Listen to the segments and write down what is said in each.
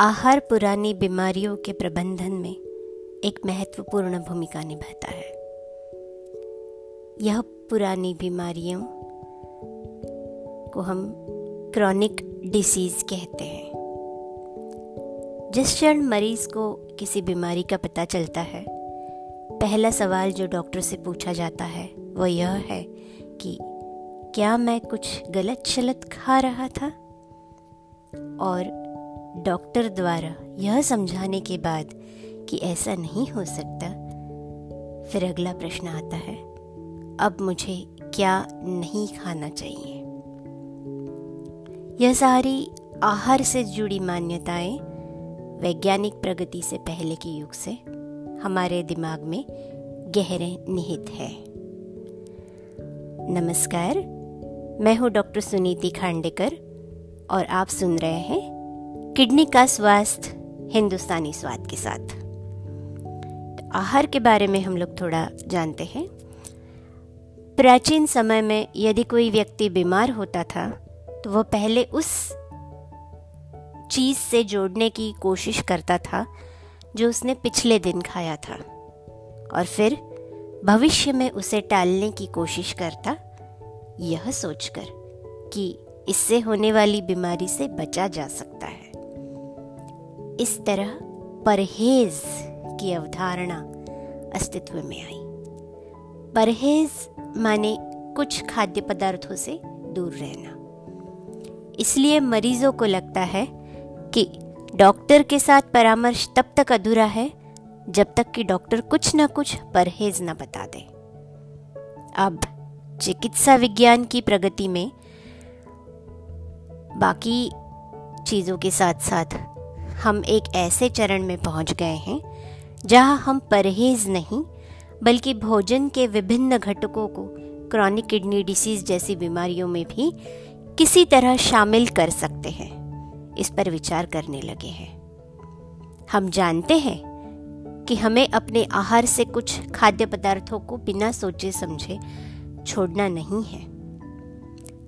आहार पुरानी बीमारियों के प्रबंधन में एक महत्वपूर्ण भूमिका निभाता है। यह पुरानी बीमारियों को हम क्रॉनिक डिसीज कहते हैं। जिस क्षण मरीज को किसी बीमारी का पता चलता है, पहला सवाल जो डॉक्टर से पूछा जाता है वह यह है कि क्या मैं कुछ गलत शलत खा रहा था, और डॉक्टर द्वारा यह समझाने के बाद कि ऐसा नहीं हो सकता, फिर अगला प्रश्न आता है, अब मुझे क्या नहीं खाना चाहिए। यह सारी आहार से जुड़ी मान्यताएं वैज्ञानिक प्रगति से पहले के युग से हमारे दिमाग में गहरे निहित है। नमस्कार, मैं हूँ डॉक्टर सुनीति खांडेकर और आप सुन रहे हैं किडनी का स्वास्थ्य हिंदुस्तानी स्वाद के साथ। तो आहार के बारे में हम लोग थोड़ा जानते हैं। प्राचीन समय में यदि कोई व्यक्ति बीमार होता था तो वह पहले उस चीज़ से जोड़ने की कोशिश करता था जो उसने पिछले दिन खाया था, और फिर भविष्य में उसे टालने की कोशिश करता, यह सोचकर कि इससे होने वाली बीमारी से बचा जा सकता है। इस तरह परहेज की अवधारणा अस्तित्व में आई। परहेज माने कुछ खाद्य पदार्थों से दूर रहना। इसलिए मरीजों को लगता है कि डॉक्टर के साथ परामर्श तब तक अधूरा है जब तक कि डॉक्टर कुछ न कुछ परहेज न बता दे। अब चिकित्सा विज्ञान की प्रगति में बाकी चीज़ों के साथ साथ हम एक ऐसे चरण में पहुंच गए हैं जहां हम परहेज नहीं बल्कि भोजन के विभिन्न घटकों को क्रॉनिक किडनी डिसीज जैसी बीमारियों में भी किसी तरह शामिल कर सकते हैं। इस पर विचार करने लगे हैं। हम जानते हैं कि हमें अपने आहार से कुछ खाद्य पदार्थों को बिना सोचे समझे छोड़ना नहीं है।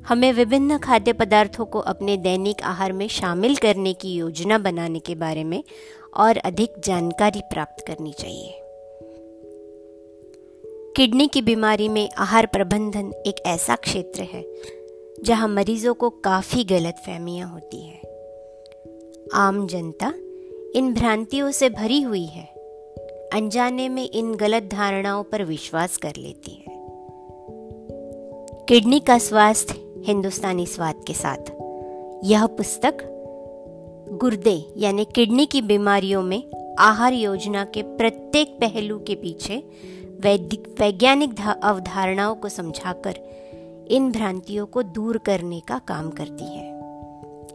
हमें विभिन्न खाद्य पदार्थों को अपने दैनिक आहार में शामिल करने की योजना बनाने के बारे में और अधिक जानकारी प्राप्त करनी चाहिए। किडनी की बीमारी में आहार प्रबंधन एक ऐसा क्षेत्र है जहां मरीजों को काफ़ी गलतफहमियां होती हैं। आम जनता इन भ्रांतियों से भरी हुई है, अनजाने में इन गलत धारणाओं पर विश्वास कर लेती है। किडनी का स्वास्थ्य हिंदुस्तानी स्वाद के साथ यह पुस्तक गुर्दे यानी किडनी की बीमारियों में आहार योजना के प्रत्येक पहलू के पीछे वैज्ञानिक अवधारणाओं को समझाकर इन भ्रांतियों को दूर करने का काम करती है।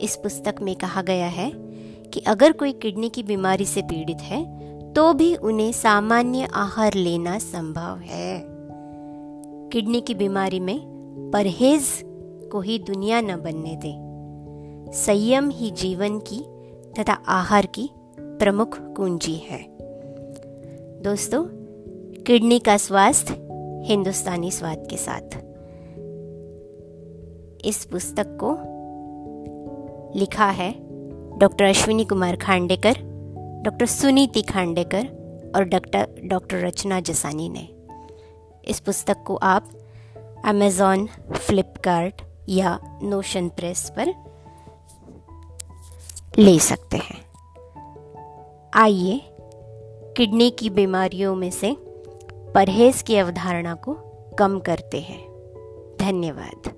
इस पुस्तक में कहा गया है कि अगर कोई किडनी की बीमारी से पीड़ित है तो भी उन्हें सामान्य आहार लेना संभव है। किडनी की बीमारी में परहेज को ही दुनिया न बनने दे। संयम ही जीवन की तथा आहार की प्रमुख कुंजी है। दोस्तों, किडनी का स्वास्थ्य हिंदुस्तानी स्वाद के साथ इस पुस्तक को लिखा है डॉक्टर अश्विनी कुमार खांडेकर, डॉक्टर सुनीति खांडेकर और डॉक्टर रचना जसानी ने। इस पुस्तक को आप अमेजॉन, फ्लिपकार्ट या नोशन प्रेस पर ले सकते हैं। आइए किडनी की बीमारियों में से परहेज की अवधारणा को कम करते हैं। धन्यवाद।